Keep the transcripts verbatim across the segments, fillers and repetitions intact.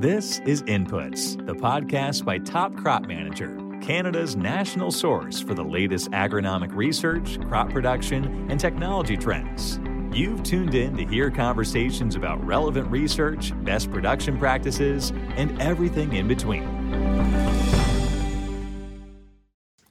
This is Inputs, the podcast by Top Crop Manager, Canada's national source for the latest agronomic research, crop production, and technology trends. You've tuned in to hear conversations about relevant research, best production practices, and everything in between.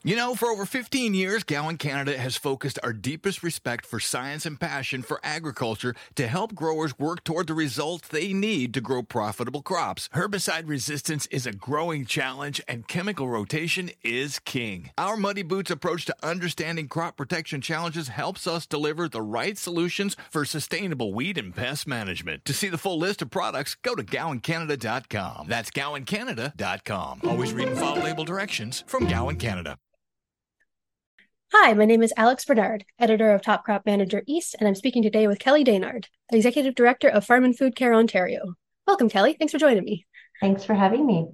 You know, for over fifteen years, Gowan Canada has focused our deepest respect for science and passion for agriculture to help growers work toward the results they need to grow profitable crops. Herbicide resistance is a growing challenge, and chemical rotation is king. Our Muddy Boots approach to understanding crop protection challenges helps us deliver the right solutions for sustainable weed and pest management. To see the full list of products, go to Gowan Canada dot com. That's Gowan Canada dot com. Always read and follow label directions from Gowan Canada. Hi, my name is Alex Bernard, editor of Top Crop Manager East, and I'm speaking today with Kelly Daynard, Executive Director of Farm and Food Care Ontario. Welcome, Kelly. Thanks for joining me. Thanks for having me.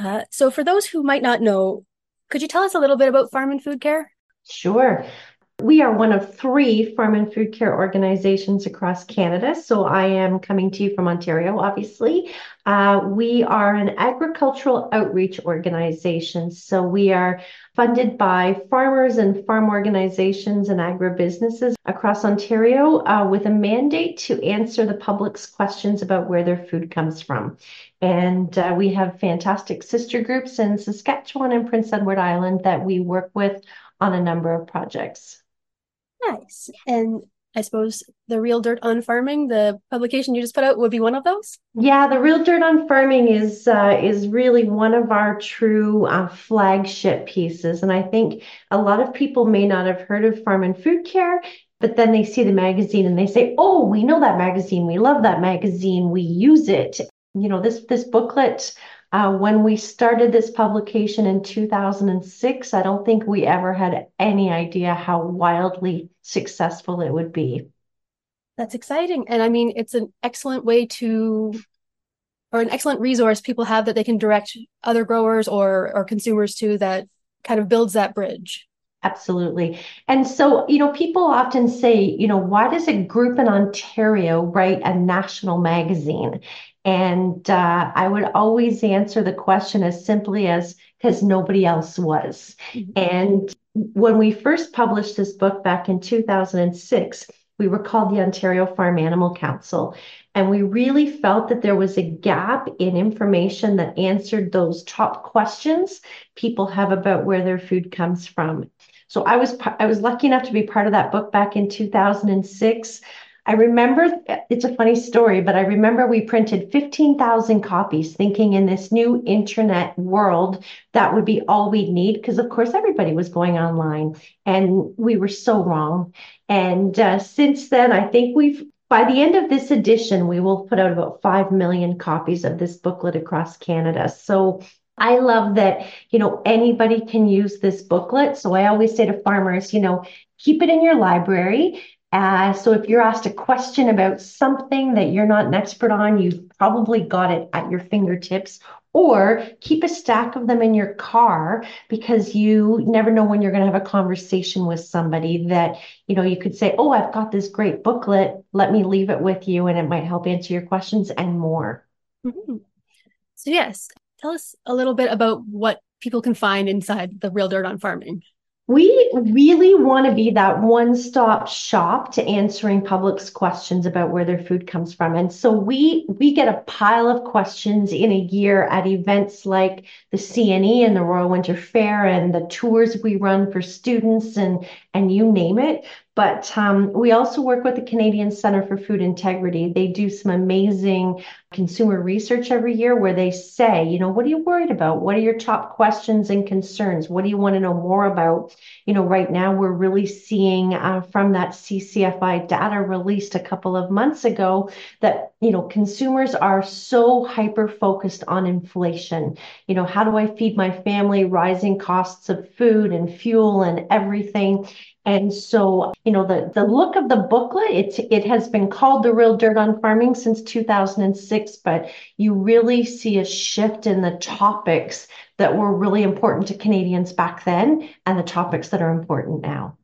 Uh, so for those who might not know, could you tell us a little bit about Farm and Food Care? Sure. We are one of three farm and food care organizations across Canada. So I am coming to you from Ontario, obviously. Uh, we are an agricultural outreach organization. So we are funded by farmers and farm organizations and agribusinesses across Ontario uh, with a mandate to answer the public's questions about where their food comes from. And uh, we have fantastic sister groups in Saskatchewan and Prince Edward Island that we work with on a number of projects. Nice. And I suppose The Real Dirt on Farming, the publication you just put out, would be one of those? Yeah, The Real Dirt on Farming is uh, is really one of our true uh, flagship pieces. And I think a lot of people may not have heard of Farm and Food Care, but then they see the magazine and they say, oh, we know that magazine. We love that magazine. We use it. You know, this this booklet, Uh, when we started this publication in two thousand six, I don't think we ever had any idea how wildly successful it would be. That's exciting. And I mean, it's an excellent way to, or an excellent resource people have that they can direct other growers or, or consumers to, that kind of builds that bridge. Absolutely. And so, you know, people often say, you know, why does a group in Ontario write a national magazine? And uh, I would always answer the question as simply as, because nobody else was. Mm-hmm. And when we first published this book back in two thousand six, we were called the Ontario Farm Animal Council. And we really felt that there was a gap in information that answered those top questions people have about where their food comes from. So I was I was lucky enough to be part of that book back in two thousand six. I remember, it's a funny story, but I remember we printed fifteen thousand copies, thinking in this new internet world, that would be all we'd need, because of course everybody was going online, and we were so wrong. And uh, since then, I think we've, by the end of this edition, we will put out about five million copies of this booklet across Canada. So I love that, you know, anybody can use this booklet. So I always say to farmers, you know, keep it in your library. Uh, so if you're asked a question about something that you're not an expert on, you've probably got it at your fingertips, or keep a stack of them in your car, because you never know when you're going to have a conversation with somebody that, you know, you could say, oh, I've got this great booklet. Let me leave it with you, and it might help answer your questions and more. Mm-hmm. So yes, tell us a little bit about what people can find inside The Real Dirt on Farming. We really want to be that one-stop shop to answering public's questions about where their food comes from. And so we we get a pile of questions in a year at events like the C N E and the Royal Winter Fair and the tours we run for students and, and you name it. But um, we also work with the Canadian Center for Food Integrity. They do some amazing consumer research every year where they say, you know, what are you worried about? What are your top questions and concerns? What do you want to know more about? You know, right now we're really seeing uh, from that C C F I data released a couple of months ago that, you know, consumers are so hyper-focused on inflation. You know, how do I feed my family? Rising costs of food and fuel and everything. And so, you know, the, the look of the booklet, it's, it has been called The Real Dirt on Farming since two thousand six, but you really see a shift in the topics that were really important to Canadians back then and the topics that are important now.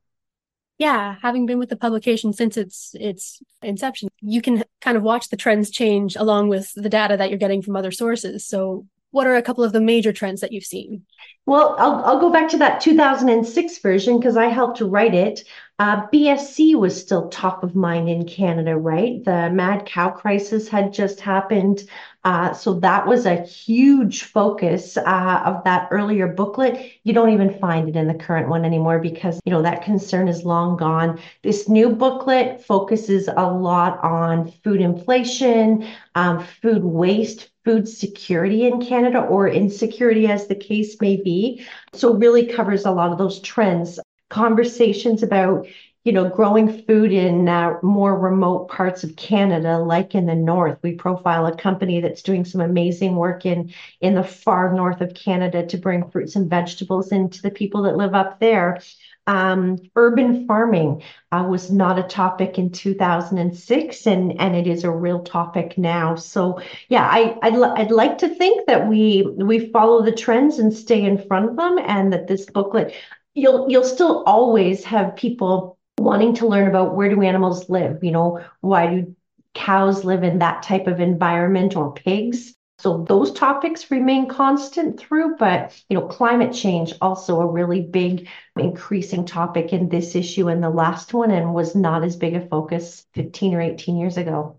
Yeah, having been with the publication since its its inception, you can kind of watch the trends change along with the data that you're getting from other sources. So what are a couple of the major trends that you've seen? Well, I'll, I'll go back to that two thousand six version because I helped write it. Uh, B S C was still top of mind in Canada, right? The mad cow crisis had just happened. Uh, so that was a huge focus uh, of that earlier booklet. You don't even find it in the current one anymore because, you know, that concern is long gone. This new booklet focuses a lot on food inflation, um, food waste, food security in Canada, or insecurity as the case may be. So really covers a lot of those trends, conversations about, you know, growing food in uh, more remote parts of Canada, like in the north. We profile a company that's doing some amazing work in, in the far north of Canada to bring fruits and vegetables into the people that live up there. Um, urban farming uh, was not a topic in two thousand six, and, and it is a real topic now. So yeah, I, I'd, l- I'd like to think that we we follow the trends and stay in front of them, and that this booklet, you'll you'll still always have people wanting to learn about where do animals live, you know, why do cows live in that type of environment, or pigs. So those topics remain constant through, but, you know, climate change also a really big increasing topic in this issue and the last one, and was not as big a focus fifteen or eighteen years ago.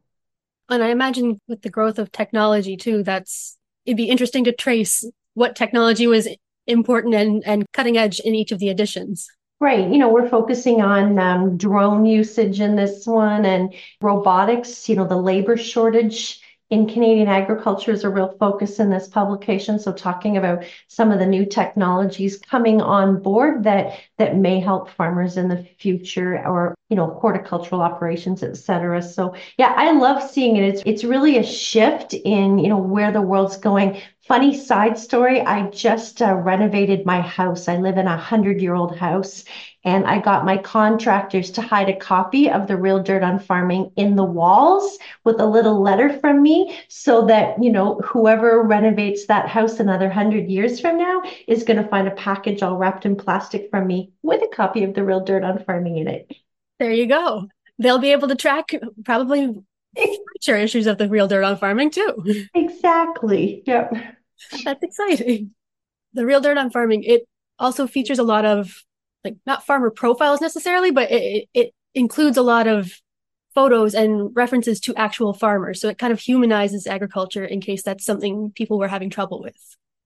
And I imagine with the growth of technology too, that's, it'd be interesting to trace what technology was important and, and cutting edge in each of the editions. Right. You know, we're focusing on um, drone usage in this one, and robotics, you know, the labor shortage in Canadian agriculture is a real focus in this publication. So talking about some of the new technologies coming on board that that may help farmers in the future, or, you know, horticultural operations, et cetera. So yeah, I love seeing it. It's it's really a shift in, you know, where the world's going. Funny side story, I just uh, renovated my house. I live in a hundred-year-old house, and I got my contractors to hide a copy of The Real Dirt on Farming in the walls with a little letter from me so that, you know, whoever renovates that house another hundred years from now is going to find a package all wrapped in plastic from me with a copy of The Real Dirt on Farming in it. There you go. They'll be able to track probably future issues of The Real Dirt on Farming too. Exactly. Yep. That's exciting. The Real Dirt on Farming, it also features a lot of, like, not farmer profiles necessarily, but it, it includes a lot of photos and references to actual farmers. So it kind of humanizes agriculture in case that's something people were having trouble with.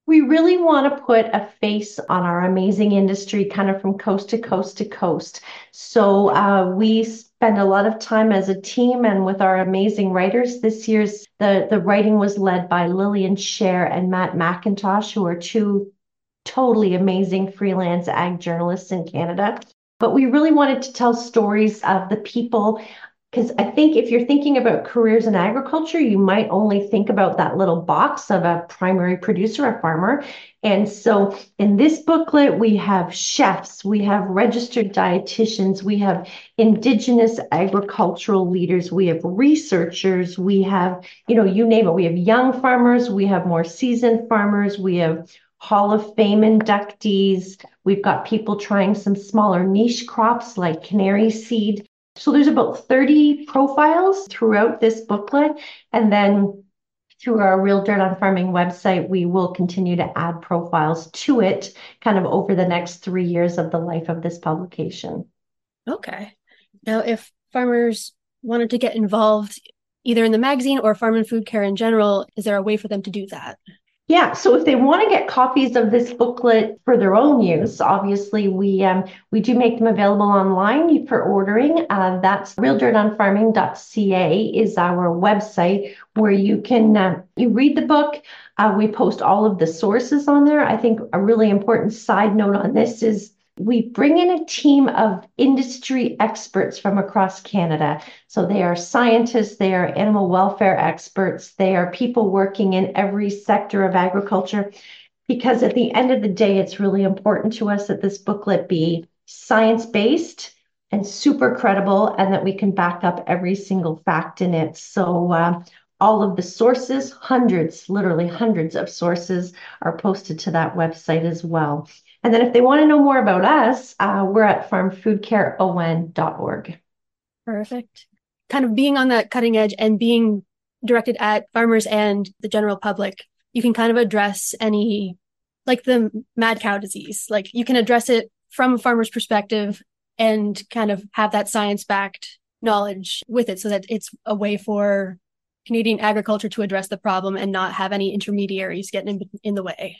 We really want to put a face on our amazing industry, kind of from coast to coast to coast. So uh, we spend a lot of time as a team and with our amazing writers. This year's, the, the writing was led by Lillian Cher and Matt McIntosh, who are two totally amazing freelance ag journalists in Canada. But we really wanted to tell stories of the people, because I think if you're thinking about careers in agriculture, you might only think about that little box of a primary producer, a farmer. And so in this booklet, we have chefs, we have registered dietitians, we have Indigenous agricultural leaders, we have researchers, we have, you know, you name it. We have young farmers, we have more seasoned farmers, we have Hall of Fame inductees, we've got people trying some smaller niche crops like canary seed. So there's about thirty profiles throughout this booklet. And then through our Real Dirt on Farming website, we will continue to add profiles to it kind of over the next three years of the life of this publication. Okay. Now, if farmers wanted to get involved either in the magazine or farm and food care in general, is there a way for them to do that? Yeah, so if they want to get copies of this booklet for their own use, obviously we um, we do make them available online for ordering. Uh, that's real dirt on farming dot c a is our website where you can uh, you read the book. Uh, we post all of the sources on there. I think a really important side note on this is we bring in a team of industry experts from across Canada. So they are scientists, they are animal welfare experts, they are people working in every sector of agriculture, because at the end of the day, it's really important to us that this booklet be science-based and super credible, and that we can back up every single fact in it. So uh, all of the sources, hundreds, literally hundreds of sources, are posted to that website as well. And then if they want to know more about us, uh, we're at farm food care O N dot org. Perfect. Kind of being on that cutting edge and being directed at farmers and the general public, you can kind of address any, like the mad cow disease, like you can address it from a farmer's perspective and kind of have that science-backed knowledge with it so that it's a way for Canadian agriculture to address the problem and not have any intermediaries getting in, in the way.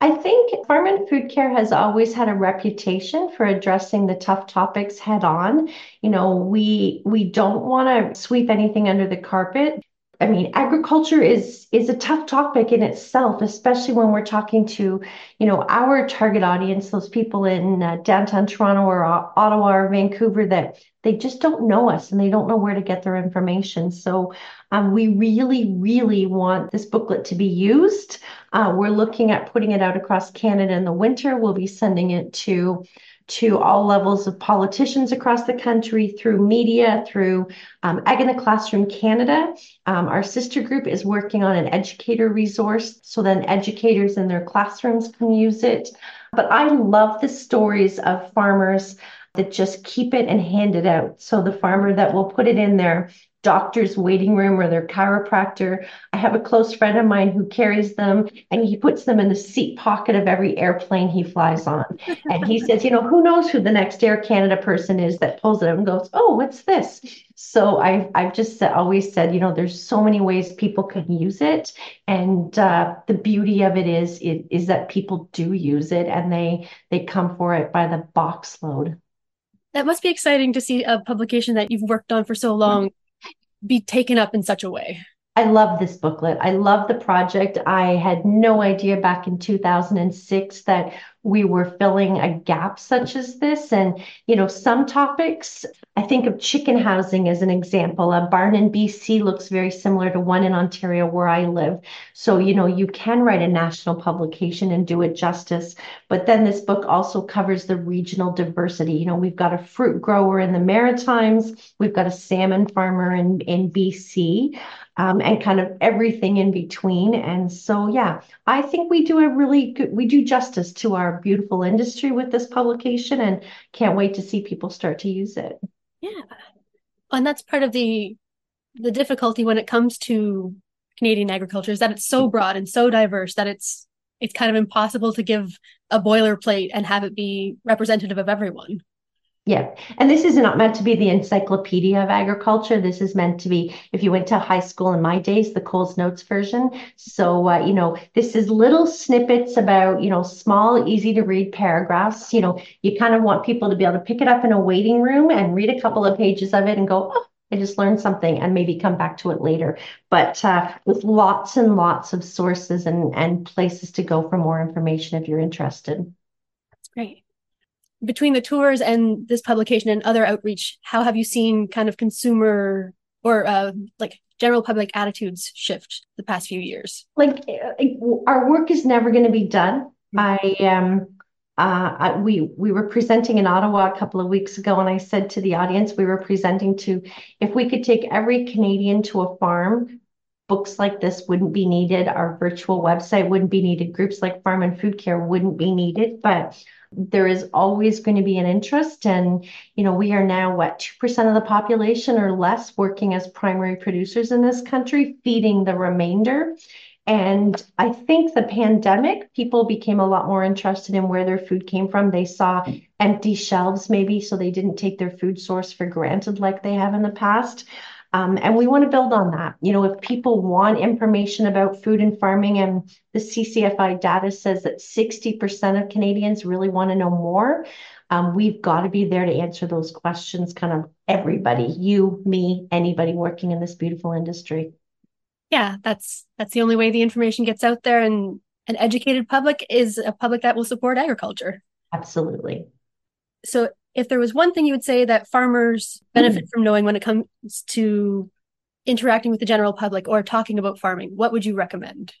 I think Farm and Food Care has always had a reputation for addressing the tough topics head on. You know, we we don't want to sweep anything under the carpet. I mean, agriculture is is a tough topic in itself, especially when we're talking to, you know, our target audience, those people in uh, downtown Toronto or uh, Ottawa or Vancouver that they just don't know us and they don't know where to get their information. So um, we really, really want this booklet to be used. Uh, we're looking at putting it out across Canada in the winter. We'll be sending it to to all levels of politicians across the country, through media, through um, Ag in the Classroom Canada. Um, our sister group is working on an educator resource, so then educators in their classrooms can use it. But I love the stories of farmers that just keep it and hand it out. So the farmer that will put it in their doctor's waiting room or their chiropractor. I have a close friend of mine who carries them and he puts them in the seat pocket of every airplane he flies on. And he says, you know, who knows who the next Air Canada person is that pulls it up and goes, oh, what's this? So I, I've just always said, you know, there's so many ways people can use it. And uh, the beauty of it is, it, is that people do use it and they they come for it by the box load. That must be exciting to see a publication that you've worked on for so long be taken up in such a way. I love this booklet. I love the project. I had no idea back in two thousand six that we were filling a gap such as this. And, you know, some topics, I think of chicken housing as an example. A barn in B C looks very similar to one in Ontario where I live. So, you know, you can write a national publication and do it justice. But then this book also covers the regional diversity. You know, we've got a fruit grower in the Maritimes. We've got a salmon farmer in, in B C. Um, and kind of everything in between. And so, yeah, I think we do a really good, we do justice to our beautiful industry with this publication and can't wait to see people start to use it. Yeah. And that's part of the the difficulty when it comes to Canadian agriculture is that it's so broad and so diverse that it's it's kind of impossible to give a boilerplate and have it be representative of everyone. Yeah. And this is not meant to be the encyclopedia of agriculture. This is meant to be, if you went to high school in my days, the Coles Notes version. So, uh, you know, this is little snippets about, you know, small, easy to read paragraphs. You know, you kind of want people to be able to pick it up in a waiting room and read a couple of pages of it and go, oh, I just learned something and maybe come back to it later. But uh, with lots and lots of sources and, and places to go for more information if you're interested. That's great. Between the tours and this publication and other outreach, how have you seen kind of consumer or uh, like general public attitudes shift the past few years? Like our work is never going to be done. I um, uh, I, we we were presenting in Ottawa a couple of weeks ago, and I said to the audience we were presenting to, if we could take every Canadian to a farm, books like this wouldn't be needed. Our virtual website wouldn't be needed. Groups like Farm and Food Care wouldn't be needed. But there is always going to be an interest. And, you know, we are now, what, two percent of the population or less working as primary producers in this country, feeding the remainder. And I think the pandemic, people became a lot more interested in where their food came from. They saw empty shelves maybe, so they didn't take their food source for granted like they have in the past. Um, and we want to build on that. You know, if people want information about food and farming, and the C C F I data says that sixty percent of Canadians really want to know more, um, we've got to be there to answer those questions, kind of everybody, you, me, anybody working in this beautiful industry. Yeah, that's that's the only way the information gets out there. And an educated public is a public that will support agriculture. Absolutely. So if there was one thing you would say that farmers benefit mm. from knowing when it comes to interacting with the general public or talking about farming, what would you recommend?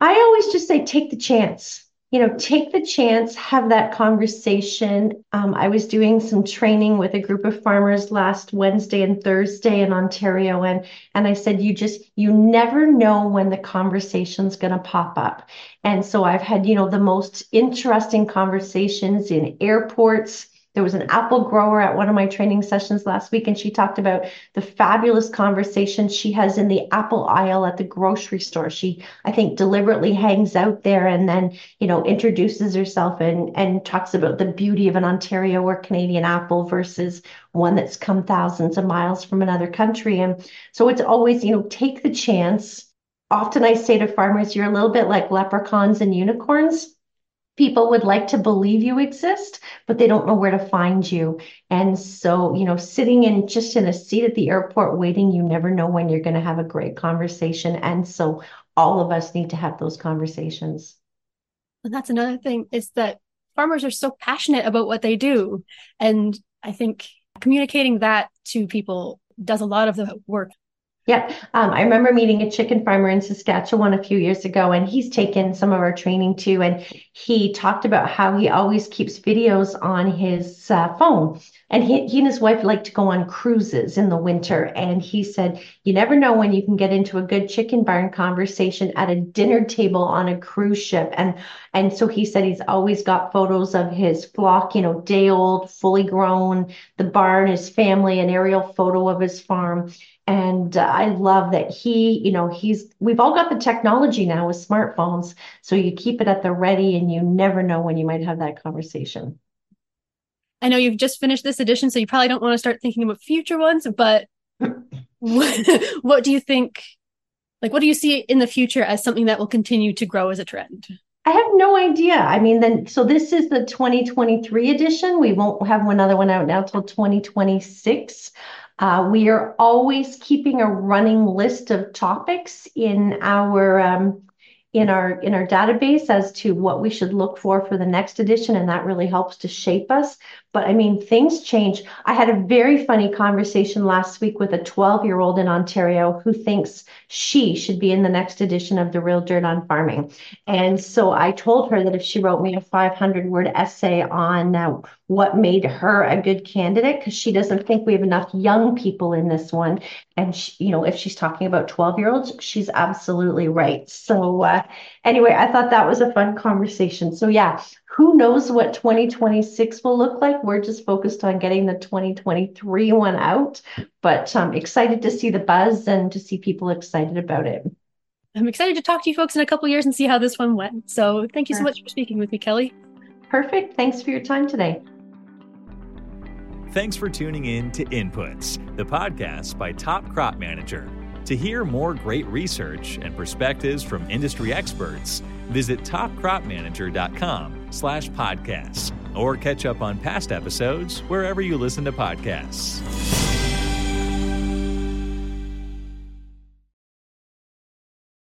I always just say, take the chance. you know, take the chance, have that conversation. Um, I was doing some training with a group of farmers last Wednesday and Thursday in Ontario. And, and I said, you just, you never know when the conversation's going to pop up. And so I've had, you know, the most interesting conversations in airports. There was an apple grower at one of my training sessions last week, and she talked about the fabulous conversation she has in the apple aisle at the grocery store. She, I think, deliberately hangs out there and then, you know, introduces herself and, and talks about the beauty of an Ontario or Canadian apple versus one that's come thousands of miles from another country. And so it's always, you know, take the chance. Often I say to farmers, you're a little bit like leprechauns and unicorns. People would like to believe you exist, but they don't know where to find you. And so, you know, sitting in just in a seat at the airport waiting, you never know when you're going to have a great conversation. And so all of us need to have those conversations. And that's another thing, is that farmers are so passionate about what they do. And I think communicating that to people does a lot of the work. Yeah, um, I remember meeting a chicken farmer in Saskatchewan a few years ago, and he's taken some of our training too. And he talked about how he always keeps videos on his uh, phone. And he, he and his wife like to go on cruises in the winter. And he said, you never know when you can get into a good chicken barn conversation at a dinner table on a cruise ship. And and so he said he's always got photos of his flock, you know, day old, fully grown, the barn, his family, an aerial photo of his farm. And uh, I love that he, you know, he's, we've all got the technology now with smartphones. So you keep it at the ready, and you never know when you might have that conversation. I know you've just finished this edition, so you probably don't want to start thinking about future ones, but what, what do you think, like, what do you see in the future as something that will continue to grow as a trend? I have no idea. I mean, then, so this is the twenty twenty-three edition. We won't have another one out now till twenty twenty-six. Uh, we are always keeping a running list of topics in our um, in our in our database as to what we should look for for the next edition, and that really helps to shape us. But I mean, things change. I had a very funny conversation last week with a twelve-year-old in Ontario who thinks she should be in the next edition of The Real Dirt on Farming. And so I told her that if she wrote me a five hundred word essay on uh, what made her a good candidate, because she doesn't think we have enough young people in this one. And, she, you know, if she's talking about twelve-year-olds, she's absolutely right. So uh, anyway, I thought that was a fun conversation. So, yeah, who knows what twenty twenty-six will look like? We're just focused on getting the twenty twenty-three one out, but I'm excited to see the buzz and to see people excited about it. I'm excited to talk to you folks in a couple of years and see how this one went. So thank you so much for speaking with me, Kelly. Perfect. Thanks for your time today. Thanks for tuning in to Inputs, the podcast by Top Crop Manager. To hear more great research and perspectives from industry experts, visit top crop manager dot com slash podcasts or catch up on past episodes wherever you listen to podcasts.